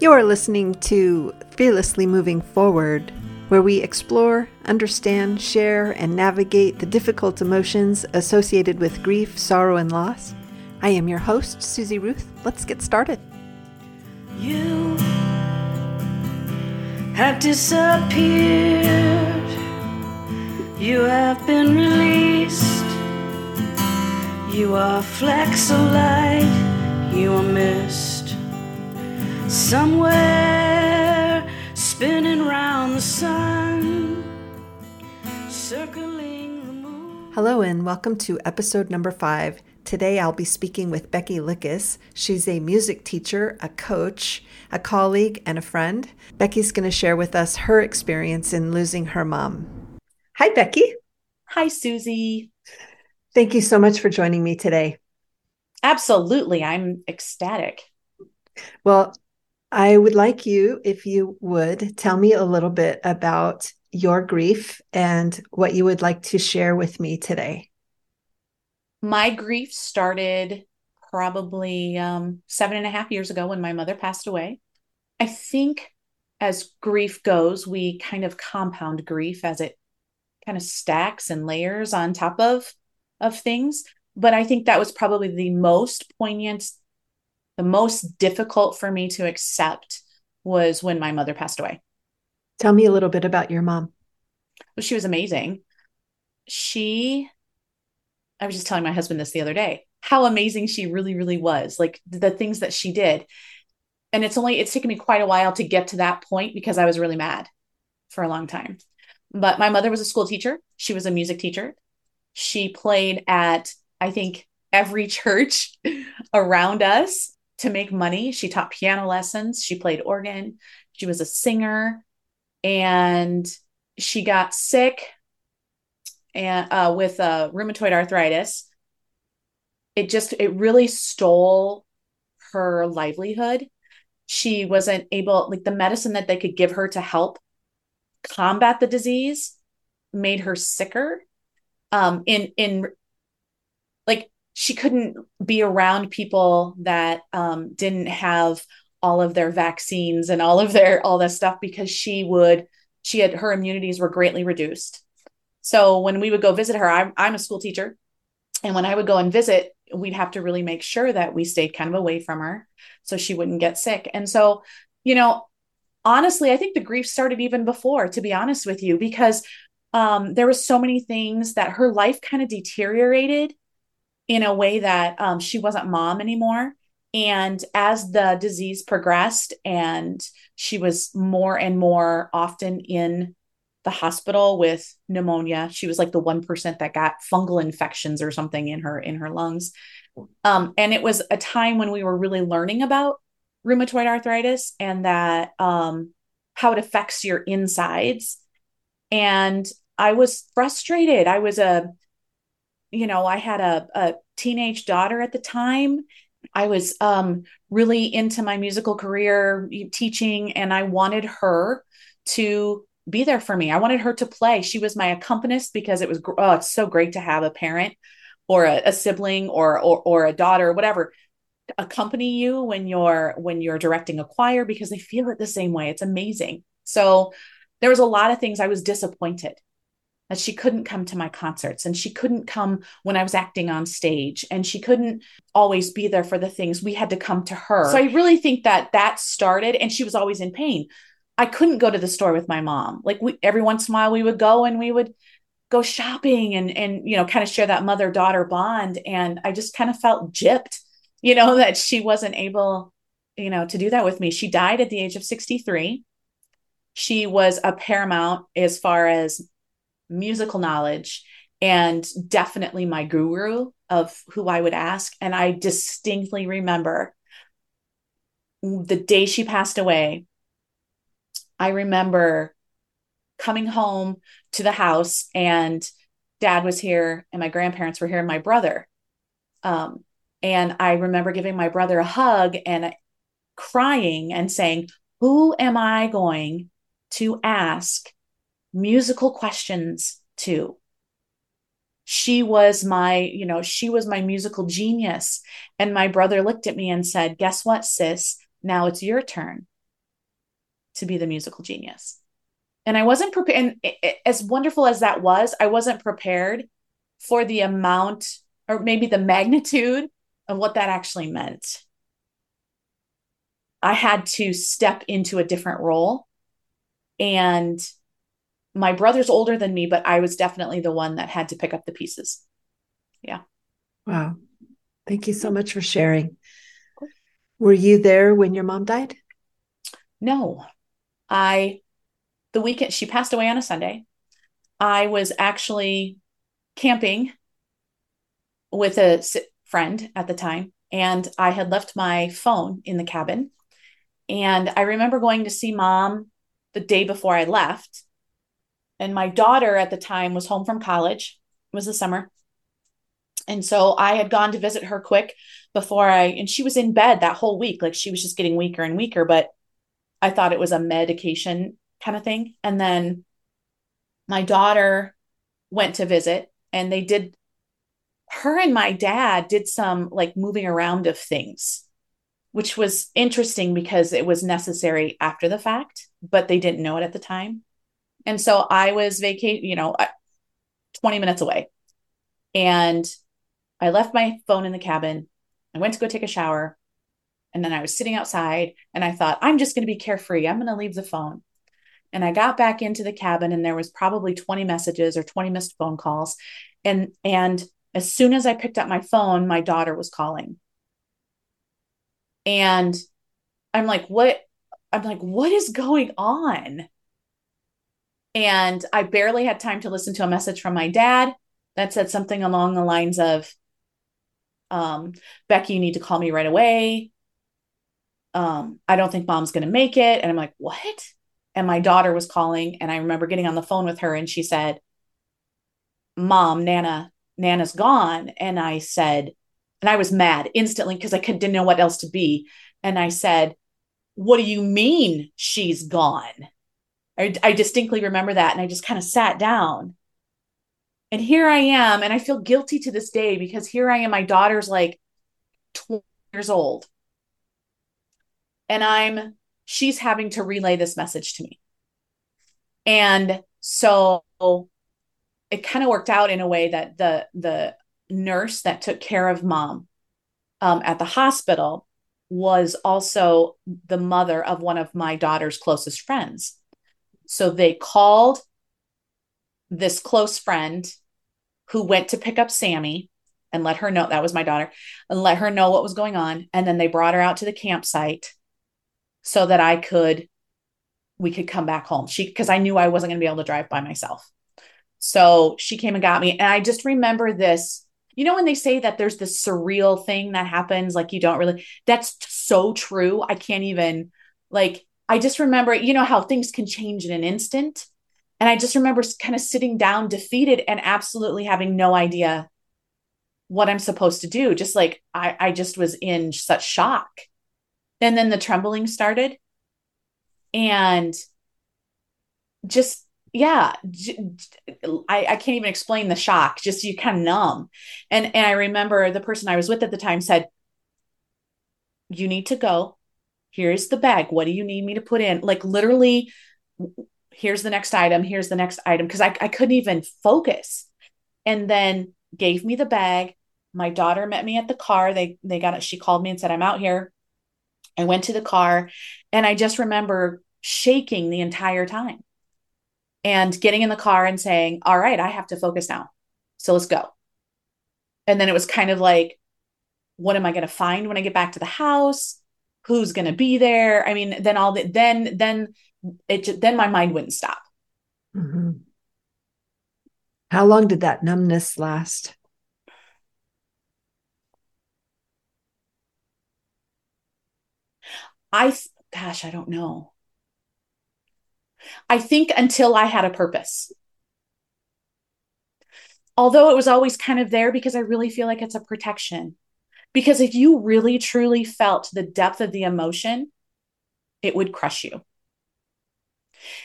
You are listening to Fearlessly Moving Forward, where we explore, understand, share, and navigate the difficult emotions associated with grief, sorrow, and loss. I am your host, Susie Ruth. Let's get started. You have disappeared. You have been released. You are flecks of light. You are missed. Somewhere spinning round the sun, circling the moon. Hello and welcome to episode number 5. Today I'll be speaking with Becky Lickiss. She's a music teacher, a coach, a colleague, and a friend. Becky's going to share with us her experience in losing her mom. Hi, Becky. Hi, Susie. Thank you so much for joining me today. Absolutely. I'm ecstatic. Well, I would like you, if you would, tell me a little bit about your grief and what you would like to share with me today. My grief started probably 7.5 years ago when my mother passed away. I think as grief goes, we kind of compound grief as it kind of stacks and layers on top of things. But I think that was probably the most poignant. The most difficult for me to accept was when my mother passed away. Tell me a little bit about your mom. Well, she was amazing. I was just telling my husband this the other day, how amazing she really, really was, like the things that she did. And it's taken me quite a while to get to that point because I was really mad for a long time. But my mother was a school teacher. She was a music teacher. She played at, I think, every church around us. To make money. She taught piano lessons. She played organ. She was a singer, and she got sick and with rheumatoid arthritis. It really stole her livelihood. She wasn't able, like the medicine that they could give her to help combat the disease made her sicker. She couldn't be around people that didn't have all of their vaccines and all that stuff because her immunities were greatly reduced. So when we would go visit her, I'm a school teacher. And when I would go and visit, we'd have to really make sure that we stayed kind of away from her so she wouldn't get sick. And so, honestly, I think the grief started even before, to be honest with you, because there was so many things that her life kind of deteriorated in a way that she wasn't mom anymore. And as the disease progressed and she was more and more often in the hospital with pneumonia, she was like the 1% that got fungal infections or something in her lungs. And it was a time when we were really learning about rheumatoid arthritis and that how it affects your insides. And I was frustrated. I was I had a teenage daughter at the time. I was really into my musical career teaching, and I wanted her to be there for me. I wanted her to play. She was my accompanist because it was it's so great to have a parent or a sibling or a daughter, whatever, accompany you when you're directing a choir because they feel it the same way. It's amazing. So there was a lot of things I was disappointed that she couldn't come to my concerts, and she couldn't come when I was acting on stage, and she couldn't always be there for the things we had to come to her. So I really think that started, and she was always in pain. I couldn't go to the store with my mom. Like every once in a while we would go and we would go shopping and kind of share that mother-daughter bond. And I just kind of felt gypped, that she wasn't able, to do that with me. She died at the age of 63. She was a paramount as far as musical knowledge and definitely my guru of who I would ask. And I distinctly remember the day she passed away. I remember coming home to the house, and Dad was here and my grandparents were here and my brother. And I remember giving my brother a hug and crying and saying, who am I going to ask musical questions too? She was my musical genius. And my brother looked at me and said, guess what, sis, now it's your turn. to be the musical genius. And I wasn't prepared. And as wonderful as that was, I wasn't prepared for the amount or maybe the magnitude of what that actually meant. I had to step into a different role, and my brother's older than me, but I was definitely the one that had to pick up the pieces. Yeah. Wow. Thank you so much for sharing. Were you there when your mom died? No, the weekend she passed away on a Sunday, I was actually camping with a friend at the time, and I had left my phone in the cabin. And I remember going to see mom the day before I left. And my daughter at the time was home from college. It was the summer. And so I had gone to visit her quick before and she was in bed that whole week. Like, she was just getting weaker and weaker, but I thought it was a medication kind of thing. And then my daughter went to visit, and her and my dad did some like moving around of things, which was interesting because it was necessary after the fact, but they didn't know it at the time. And so I was 20 minutes away, and I left my phone in the cabin. I went to go take a shower, and then I was sitting outside, and I thought, I'm just going to be carefree. I'm going to leave the phone. And I got back into the cabin, and there was probably 20 messages or 20 missed phone calls. And as soon as I picked up my phone, my daughter was calling. And I'm like, what is going on? And I barely had time to listen to a message from my dad that said something along the lines of, Becky, you need to call me right away. I don't think mom's going to make it. And I'm like, what? And my daughter was calling, and I remember getting on the phone with her, and she said, Mom, Nana's gone. And I said, and I was mad instantly because I didn't know what else to be. And I said, what do you mean she's gone? I distinctly remember that. And I just kind of sat down, and here I am. And I feel guilty to this day because here I am, my daughter's like 20 years old, and she's having to relay this message to me. And so it kind of worked out in a way that the nurse that took care of mom at the hospital was also the mother of one of my daughter's closest friends. So they called this close friend who went to pick up Sammy and let her know that was my daughter and let her know what was going on. And then they brought her out to the campsite so that we could come back home. Cause I knew I wasn't going to be able to drive by myself. So she came and got me. And I just remember this, when they say that there's this surreal thing that happens, like you don't really, that's so true. I can't even I just remember, how things can change in an instant. And I just remember kind of sitting down defeated and absolutely having no idea what I'm supposed to do. Just like, I just was in such shock. And then the trembling started, and just, I can't even explain the shock. Just, you kind of numb. And I remember the person I was with at the time said, you need to go. Here's the bag. What do you need me to put in? Like, literally, here's the next item. Here's the next item. Cause I couldn't even focus. And then gave me the bag. My daughter met me at the car. They got it. She called me and said, I'm out here. I went to the car, and I just remember shaking the entire time and getting in the car and saying, all right, I have to focus now. So let's go. And then it was kind of like, what am I going to find when I get back to the house? Who's going to be there? I mean, then my mind wouldn't stop. Mm-hmm. How long did that numbness last? I don't know. I think until I had a purpose. Although it was always kind of there, because I really feel like it's a protection. Because if you really truly felt the depth of the emotion, it would crush you.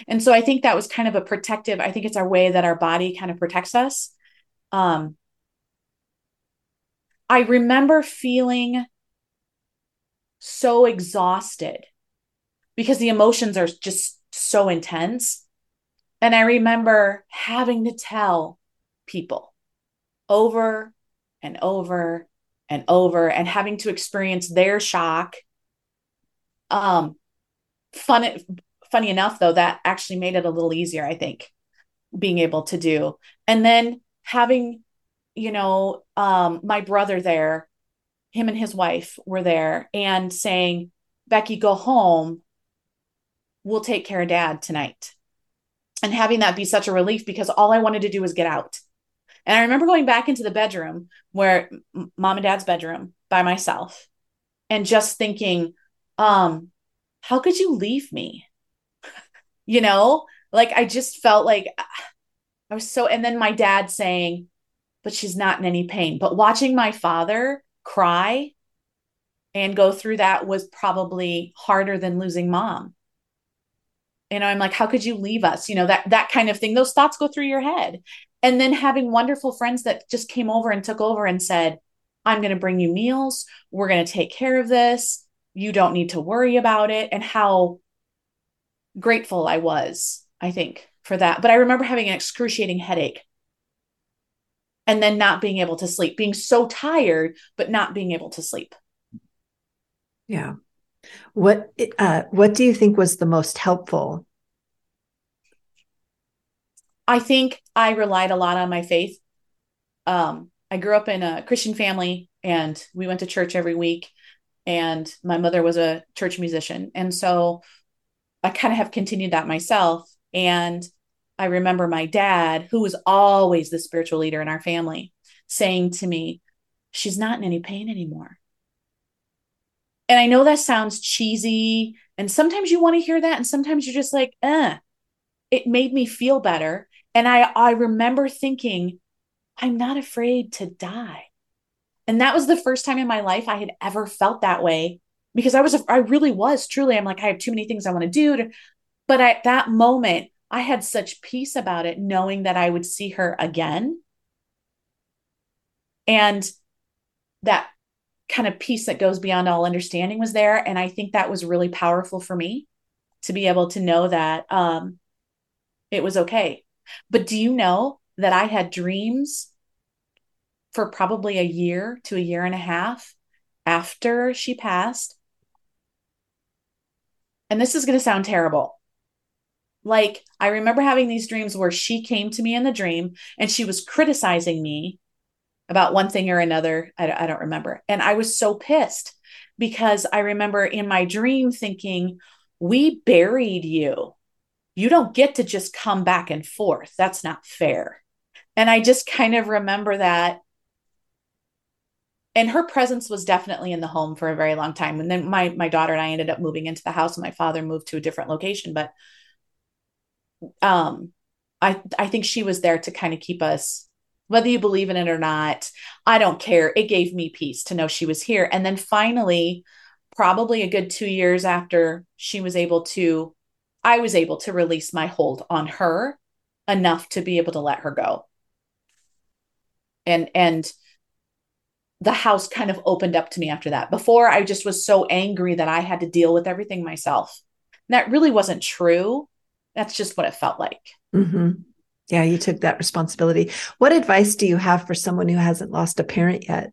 And so I think that was kind of a protective, I think it's our way that our body kind of protects us. I remember feeling so exhausted because the emotions are just so intense. And I remember having to tell people over and over and over and having to experience their shock. Funny enough, though, that actually made it a little easier, I think, being able to do. And then having, my brother there, him and his wife were there and saying, Becky, go home. We'll take care of Dad tonight. And having that be such a relief, because all I wanted to do was get out. And I remember going back into the bedroom where Mom and Dad's bedroom by myself and just thinking, how could you leave me? I just felt like I was so, and then my dad saying, but she's not in any pain. But watching my father cry and go through that was probably harder than losing Mom. I'm like, how could you leave us? That kind of thing, those thoughts go through your head. And then having wonderful friends that just came over and took over and said, I'm going to bring you meals. We're going to take care of this. You don't need to worry about it. And how grateful I was, I think, for that. But I remember having an excruciating headache and then not being able to sleep, being so tired, but not being able to sleep. Yeah. What do you think was the most helpful? I think I relied a lot on my faith. I grew up in a Christian family and we went to church every week, and my mother was a church musician. And so I kind of have continued that myself. And I remember my dad, who was always the spiritual leader in our family, saying to me, she's not in any pain anymore. And I know that sounds cheesy, and sometimes you want to hear that, and sometimes you're just like, it made me feel better. And I remember thinking, I'm not afraid to die. And that was the first time in my life I had ever felt that way, because I really was truly, I'm like, I have too many things I want to do. But at that moment, I had such peace about it, knowing that I would see her again. And that kind of peace that goes beyond all understanding was there. And I think that was really powerful for me to be able to know that it was okay. But do you know that I had dreams for probably a year to a year and a half after she passed? And this is going to sound terrible. I remember having these dreams where she came to me in the dream and she was criticizing me about one thing or another. I don't remember. And I was so pissed, because I remember in my dream thinking, we buried you. You don't get to just come back and forth. That's not fair. And I just kind of remember that. And her presence was definitely in the home for a very long time. And then my daughter and I ended up moving into the house, and my father moved to a different location. But I think she was there to kind of keep us, whether you believe in it or not, I don't care. It gave me peace to know she was here. And then finally, probably a good 2 years after I was able to release my hold on her enough to be able to let her go. And the house kind of opened up to me after that. Before, I just was so angry that I had to deal with everything myself. And that really wasn't true. That's just what it felt like. Mm-hmm. Yeah, you took that responsibility. What advice do you have for someone who hasn't lost a parent yet?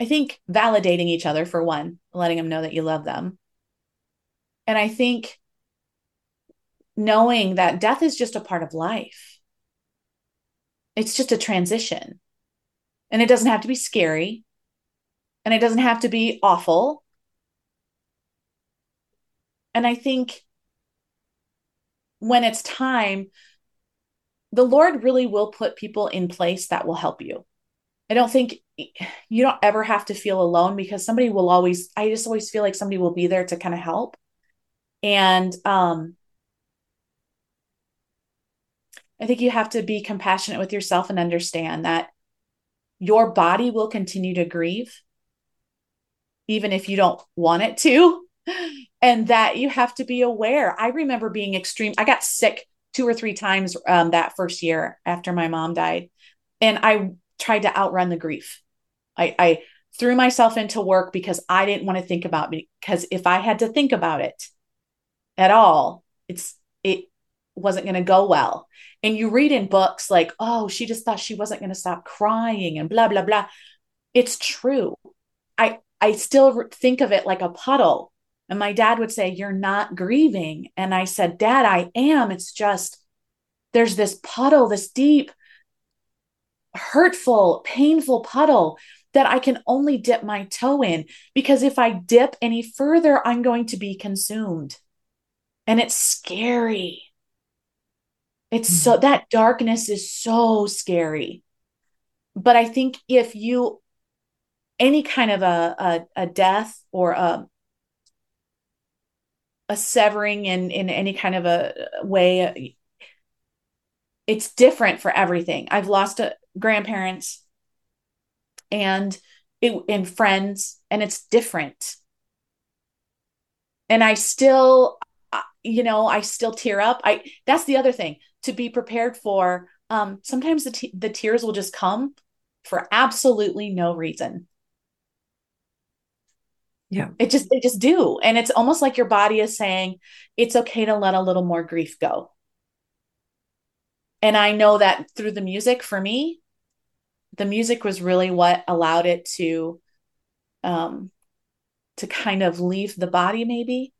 I think validating each other, for one, letting them know that you love them. And I think knowing that death is just a part of life. It's just a transition. And it doesn't have to be scary. And it doesn't have to be awful. And I think when it's time, the Lord really will put people in place that will help you. I don't think you don't ever have to feel alone, because somebody will always, I just always feel like somebody will be there to kind of help. And I think you have to be compassionate with yourself and understand that your body will continue to grieve, even if you don't want it to. And that you have to be aware. I remember being extreme. I got sick 2 or 3 times that first year after my mom died. And I tried to outrun the grief. I threw myself into work because I didn't want to think about me. Because if I had to think about it at all, it wasn't going to go well. And you read in books like, oh, she just thought she wasn't going to stop crying and blah, blah, blah. It's true. I still think of it like a puddle. And my dad would say, you're not grieving. And I said, Dad, I am. It's just, there's this puddle, this deep, hurtful, painful puddle that I can only dip my toe in, because if I dip any further, I'm going to be consumed. And it's scary. It's so, that darkness is so scary. But I think if you, any kind of a death or a severing in any kind of a way, it's different for everything. I've lost grandparents and friends, and it's different. And I still, I still tear up. That's the other thing to be prepared for. Sometimes the tears will just come for absolutely no reason. Yeah. They just do. And it's almost like your body is saying, it's okay to let a little more grief go. And I know that through the music, for me, the music was really what allowed it to kind of leave the body. Maybe,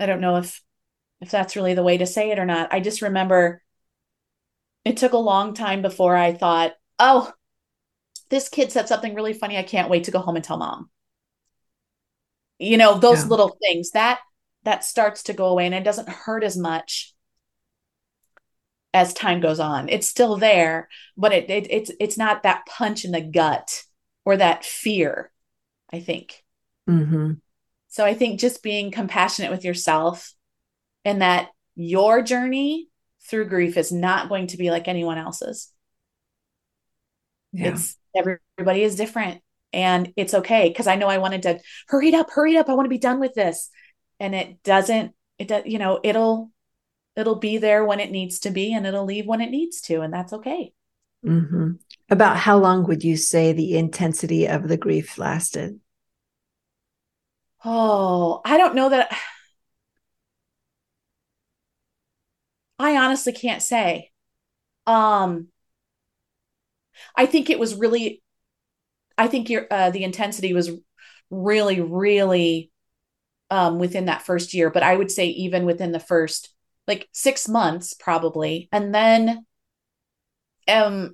I don't know if that's really the way to say it or not. I just remember it took a long time before I thought, oh, this kid said something really funny. I can't wait to go home and tell mom. Those little things that starts to go away, and it doesn't hurt as much as time goes on. It's still there, but it's not that punch in the gut or that fear, I think. Mm-hmm. So I think just being compassionate with yourself, and that your journey through grief is not going to be like anyone else's. Yeah. Everybody is different. And it's okay. Because I know I wanted to hurry up. I want to be done with this. And it'll be there when it needs to be, and it'll leave when it needs to. And that's okay. Mm-hmm. About how long would you say the intensity of the grief lasted? Oh, I don't know that. I honestly can't say. I think it was really, the intensity was really, really within that first year, but I would say even within the first, like 6 months probably. And then it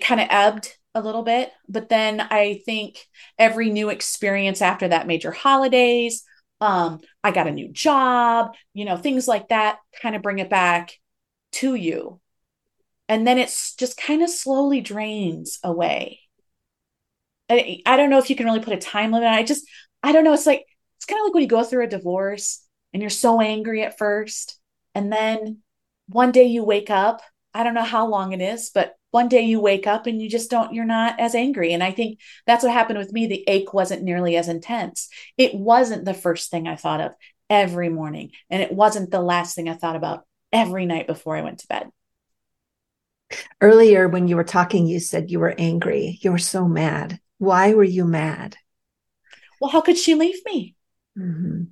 kind of ebbed a little bit, but then I think every new experience after that, major holidays, I got a new job, things like that kind of bring it back to you. And then it's just kind of slowly drains away. I don't know if you can really put a time limit on it. I don't know. It's kind of like when you go through a divorce and you're so angry at first. And then one day you wake up, I don't know how long it is, but one day you wake up and you're not as angry. And I think that's what happened with me. The ache wasn't nearly as intense. It wasn't the first thing I thought of every morning. And it wasn't the last thing I thought about every night before I went to bed. Earlier, when you were talking, you said you were angry. You were so mad. Why were you mad? Well, how could she leave me? Mm-hmm.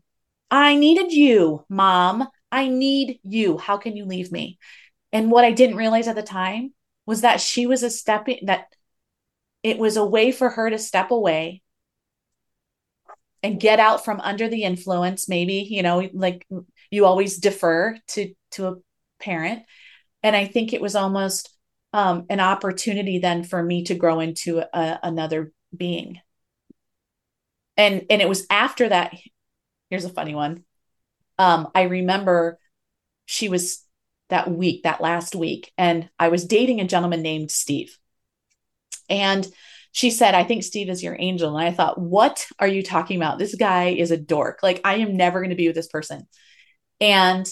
I needed you, Mom. I need you. How can you leave me? And what I didn't realize at the time was that she was that it was a way for her to step away and get out from under the influence. Maybe, like you always defer to a parent. And I think it was almost an opportunity then for me to grow into another being. And it was after that. Here's a funny one. I remember she was that last week, and I was dating a gentleman named Steve. And she said, I think Steve is your angel. And I thought, what are you talking about? This guy is a dork. Like, I am never going to be with this person. And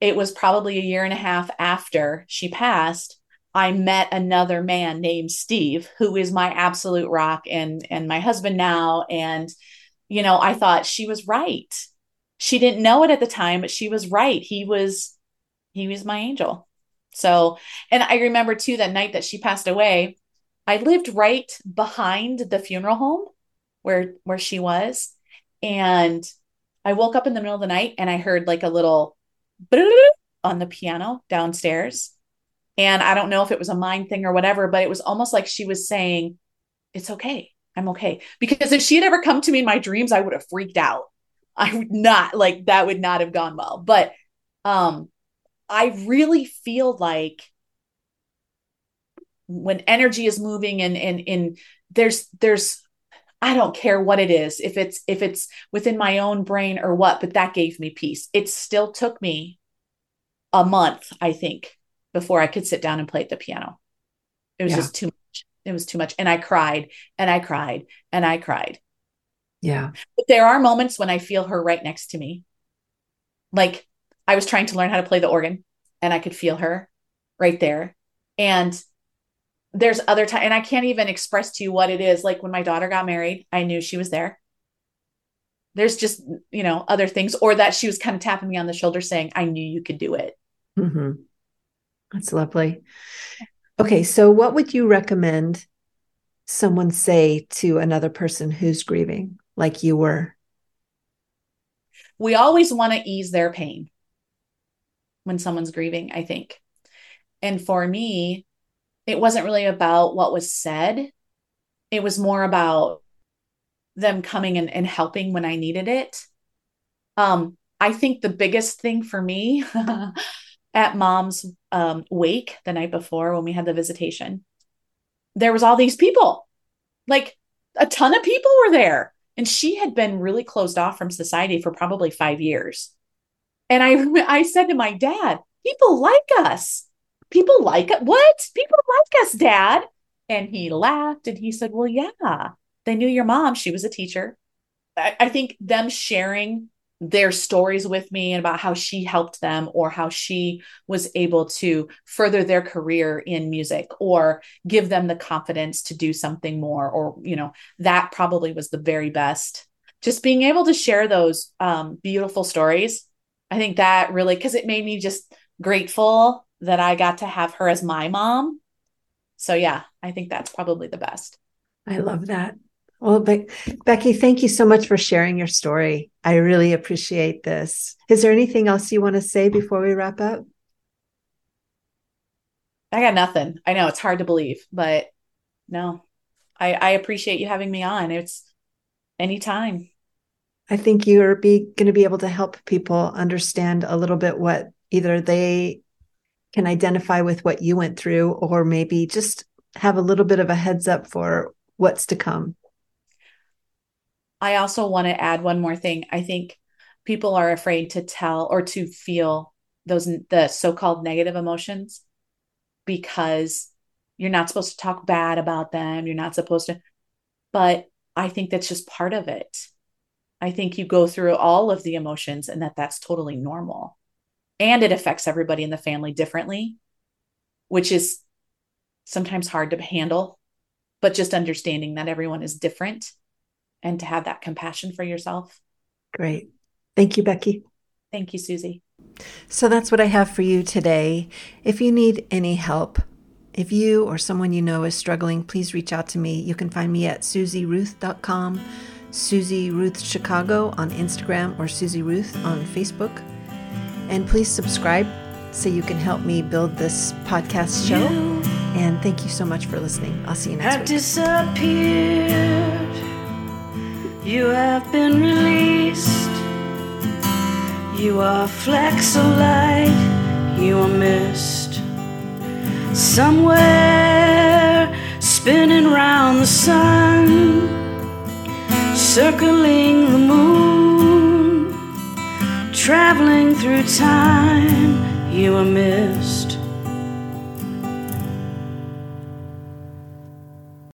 it was probably a year and a half after she passed, I met another man named Steve, who is my absolute rock and my husband now. And, I thought she was right. She didn't know it at the time, but she was right. He was my angel. So, and I remember too, that night that she passed away, I lived right behind the funeral home where she was. And I woke up in the middle of the night and I heard like a little on the piano downstairs. And I don't know if it was a mind thing or whatever, but it was almost like she was saying, it's okay. I'm okay. Because if she had ever come to me in my dreams, I would have freaked out. I would not, like, that would not have gone well. But I really feel like when energy is moving and there's, I don't care what it is, if it's within my own brain or what, but that gave me peace. It still took me a month, I think, before I could sit down and play the piano. It was just too much. It was too much. And I cried and I cried and I cried. Yeah. But there are moments when I feel her right next to me. Like, I was trying to learn how to play the organ and I could feel her right there. And there's other time, and I can't even express to you what it is. Like when my daughter got married, I knew she was there. There's just, you know, other things, or that she was kind of tapping me on the shoulder saying, I knew you could do it. Mm-hmm. That's lovely. Okay. So what would you recommend someone say to another person who's grieving like you were? We always want to ease their pain when someone's grieving, I think. And for me, it wasn't really about what was said. It was more about them coming and helping when I needed it. I think the biggest thing for me at mom's wake the night before, when we had the visitation, there was all these people, like a ton of people were there. And she had been really closed off from society for probably 5 years. And I said to my dad, people like us. People like it. What? People like us, Dad. And he laughed and he said, well, yeah, they knew your mom. She was a teacher. I think them sharing their stories with me and about how she helped them or how she was able to further their career in music or give them the confidence to do something more, or, you know, that probably was the very best. Just being able to share those beautiful stories. I think that really, because it made me just grateful that I got to have her as my mom. So yeah, I think that's probably the best. I love that. Well, Becky, thank you so much for sharing your story. I really appreciate this. Is there anything else you want to say before we wrap up? I got nothing. I know it's hard to believe, but no, I appreciate you having me on. It's anytime. I think you're going to be able to help people understand a little bit what either they can identify with what you went through, or maybe just have a little bit of a heads up for what's to come. I also want to add one more thing. I think people are afraid to tell or to feel the so-called negative emotions because you're not supposed to talk bad about them. You're not supposed to, but I think that's just part of it. I think you go through all of the emotions and that's totally normal. And it affects everybody in the family differently, which is sometimes hard to handle, but just understanding that everyone is different and to have that compassion for yourself. Great. Thank you, Becky. Thank you, Susie. So that's what I have for you today. If you need any help, if you or someone you know is struggling, please reach out to me. You can find me at susieruth.com, Susie Ruth Chicago on Instagram, or Susie Ruth on Facebook. And please subscribe so you can help me build this podcast show. And thank you so much for listening. I'll see you next week. Disappeared. You have been released. You are flecks of light. You are mist. Somewhere spinning round the sun, circling the moon. Traveling through time, you are missed.